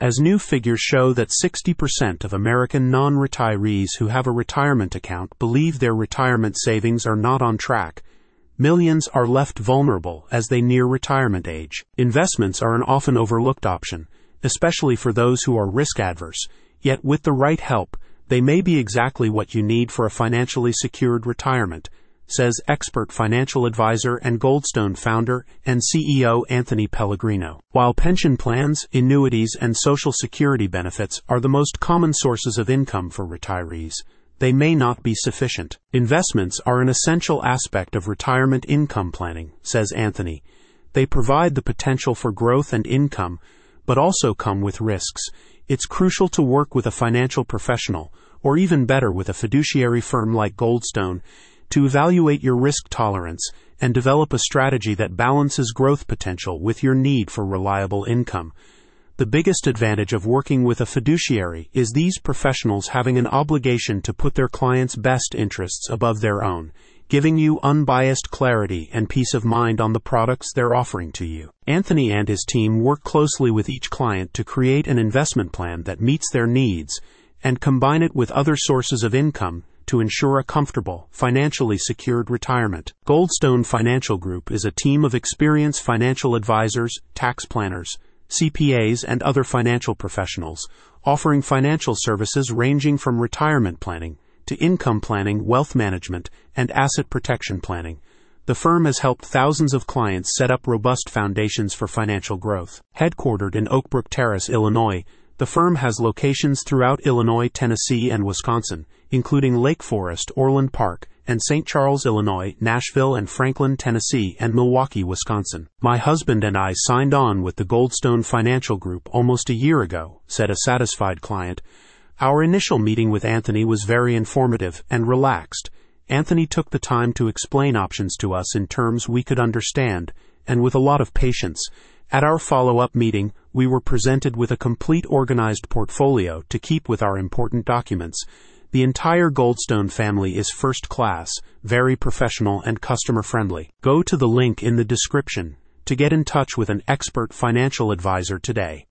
as new figures show that 60% of American non-retirees who have a retirement account believe their retirement savings are not on track. Millions are left vulnerable as they near retirement age. Investments are an often overlooked option, especially for those who are risk-averse, yet with the right help, they may be exactly what you need for a financially secured retirement, says expert financial advisor and Goldstone founder and CEO Anthony Pellegrino. While pension plans, annuities, and Social Security benefits are the most common sources of income for retirees, they may not be sufficient. Investments are an essential aspect of retirement income planning, says Anthony. They provide the potential for growth and income, but also come with risks. It's crucial to work with a financial professional, or even better with a fiduciary firm like Goldstone, to evaluate your risk tolerance and develop a strategy that balances growth potential with your need for reliable income. The biggest advantage of working with a fiduciary is these professionals having an obligation to put their clients' best interests above their own, giving you unbiased clarity and peace of mind on the products they're offering to you. Anthony and his team work closely with each client to create an investment plan that meets their needs and combine it with other sources of income to ensure a comfortable, financially secured retirement. Goldstone Financial Group is a team of experienced financial advisors, tax planners, CPAs, and other financial professionals, offering financial services ranging from retirement planning to income planning, wealth management, and asset protection planning. The firm has helped thousands of clients set up robust foundations for financial growth. Headquartered in Oakbrook Terrace, Illinois, the firm has locations throughout Illinois, Tennessee, and Wisconsin, including Lake Forest, Orland Park, and St. Charles, Illinois, Nashville and Franklin, Tennessee, and Milwaukee, Wisconsin. My husband and I signed on with the Goldstone Financial Group almost a year ago, said a satisfied client. Our initial meeting with Anthony was very informative and relaxed. Anthony took the time to explain options to us in terms we could understand, and with a lot of patience. At our follow-up meeting, we were presented with a complete organized portfolio to keep with our important documents. The entire Goldstone family is first class, very professional and customer friendly. Go to the link in the description to get in touch with an expert financial advisor today.